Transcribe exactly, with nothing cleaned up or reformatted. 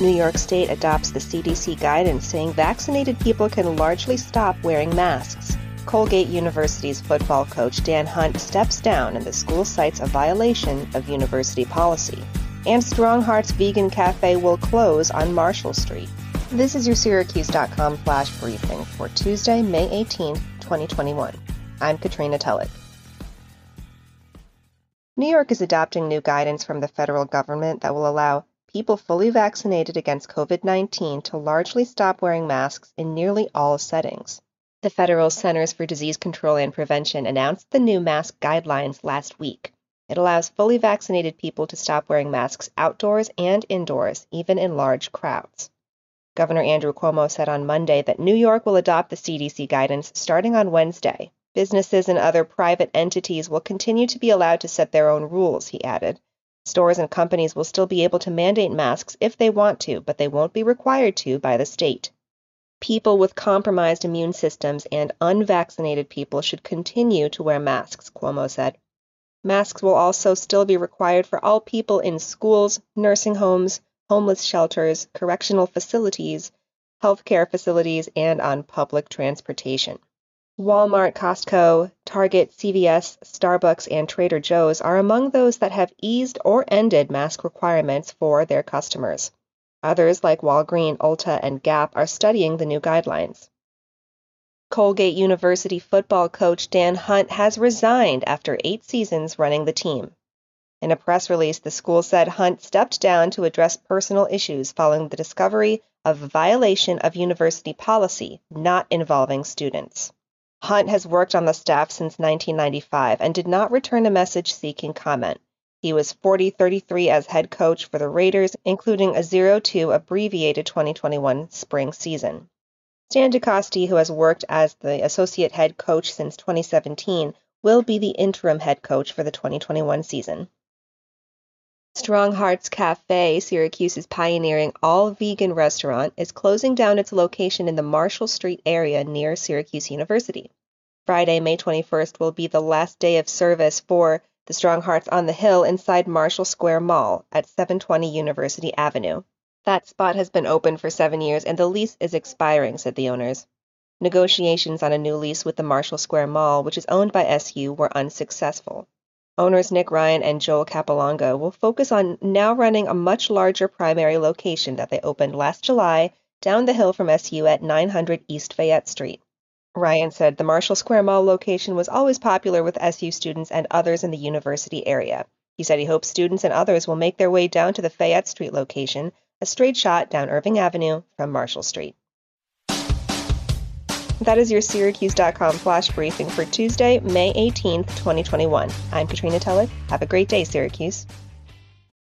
New York State adopts the C D C guidance saying vaccinated people can largely stop wearing masks. Colgate University's football coach Dan Hunt steps down and the school cites a violation of university policy. And Strong Hearts Vegan Cafe will close on Marshall Street. This is your Syracuse dot com Flash Briefing for Tuesday, May eighteenth, twenty twenty-one. I'm Katrina Tulloch. New York is adopting new guidance from the federal government that will allow people fully vaccinated against COVID nineteen to largely stop wearing masks in nearly all settings. The Federal Centers for Disease Control and Prevention announced the new mask guidelines last week. It allows fully vaccinated people to stop wearing masks outdoors and indoors, even in large crowds. Governor Andrew Cuomo said on Monday that New York will adopt the C D C guidance starting on Wednesday. Businesses and other private entities will continue to be allowed to set their own rules, he added. Stores and companies will still be able to mandate masks if they want to, but they won't be required to by the state. People with compromised immune systems and unvaccinated people should continue to wear masks, Cuomo said. Masks will also still be required for all people in schools, nursing homes, homeless shelters, correctional facilities, healthcare facilities, and on public transportation. Walmart, Costco, Target, C V S, Starbucks, and Trader Joe's are among those that have eased or ended mask requirements for their customers. Others, like Walgreens, Ulta, and Gap, are studying the new guidelines. Colgate University football coach Dan Hunt has resigned after eight seasons running the team. In a press release, the school said Hunt stepped down to address personal issues following the discovery of a violation of university policy not involving students. Hunt has worked on the staff since nineteen ninety-five and did not return a message seeking comment. He was forty thirty-three as head coach for the Raiders, including a zero two abbreviated twenty twenty-one spring season. Stan DeCoste, who has worked as the associate head coach since twenty seventeen, will be the interim head coach for the twenty twenty-one season. Strong Hearts Cafe, Syracuse's pioneering all-vegan restaurant, is closing down its location in the Marshall Street area near Syracuse University. Friday, May twenty-first, will be the last day of service for The Strong Hearts on the Hill inside Marshall Square Mall at seven twenty University Avenue. That spot has been open for seven years and the lease is expiring, said the owners. Negotiations on a new lease with the Marshall Square Mall, which is owned by S U, were unsuccessful. Owners Nick Ryan and Joel Capolongo will focus on now running a much larger primary location that they opened last July down the hill from S U at nine hundred East Fayette Street. Ryan said the Marshall Square Mall location was always popular with S U students and others in the university area. He said he hopes students and others will make their way down to the Fayette Street location, a straight shot down Irving Avenue from Marshall Street. That is your Syracuse dot com Flash Briefing for Tuesday, May eighteenth, twenty twenty-one. I'm Katrina Tulloch. Have a great day, Syracuse.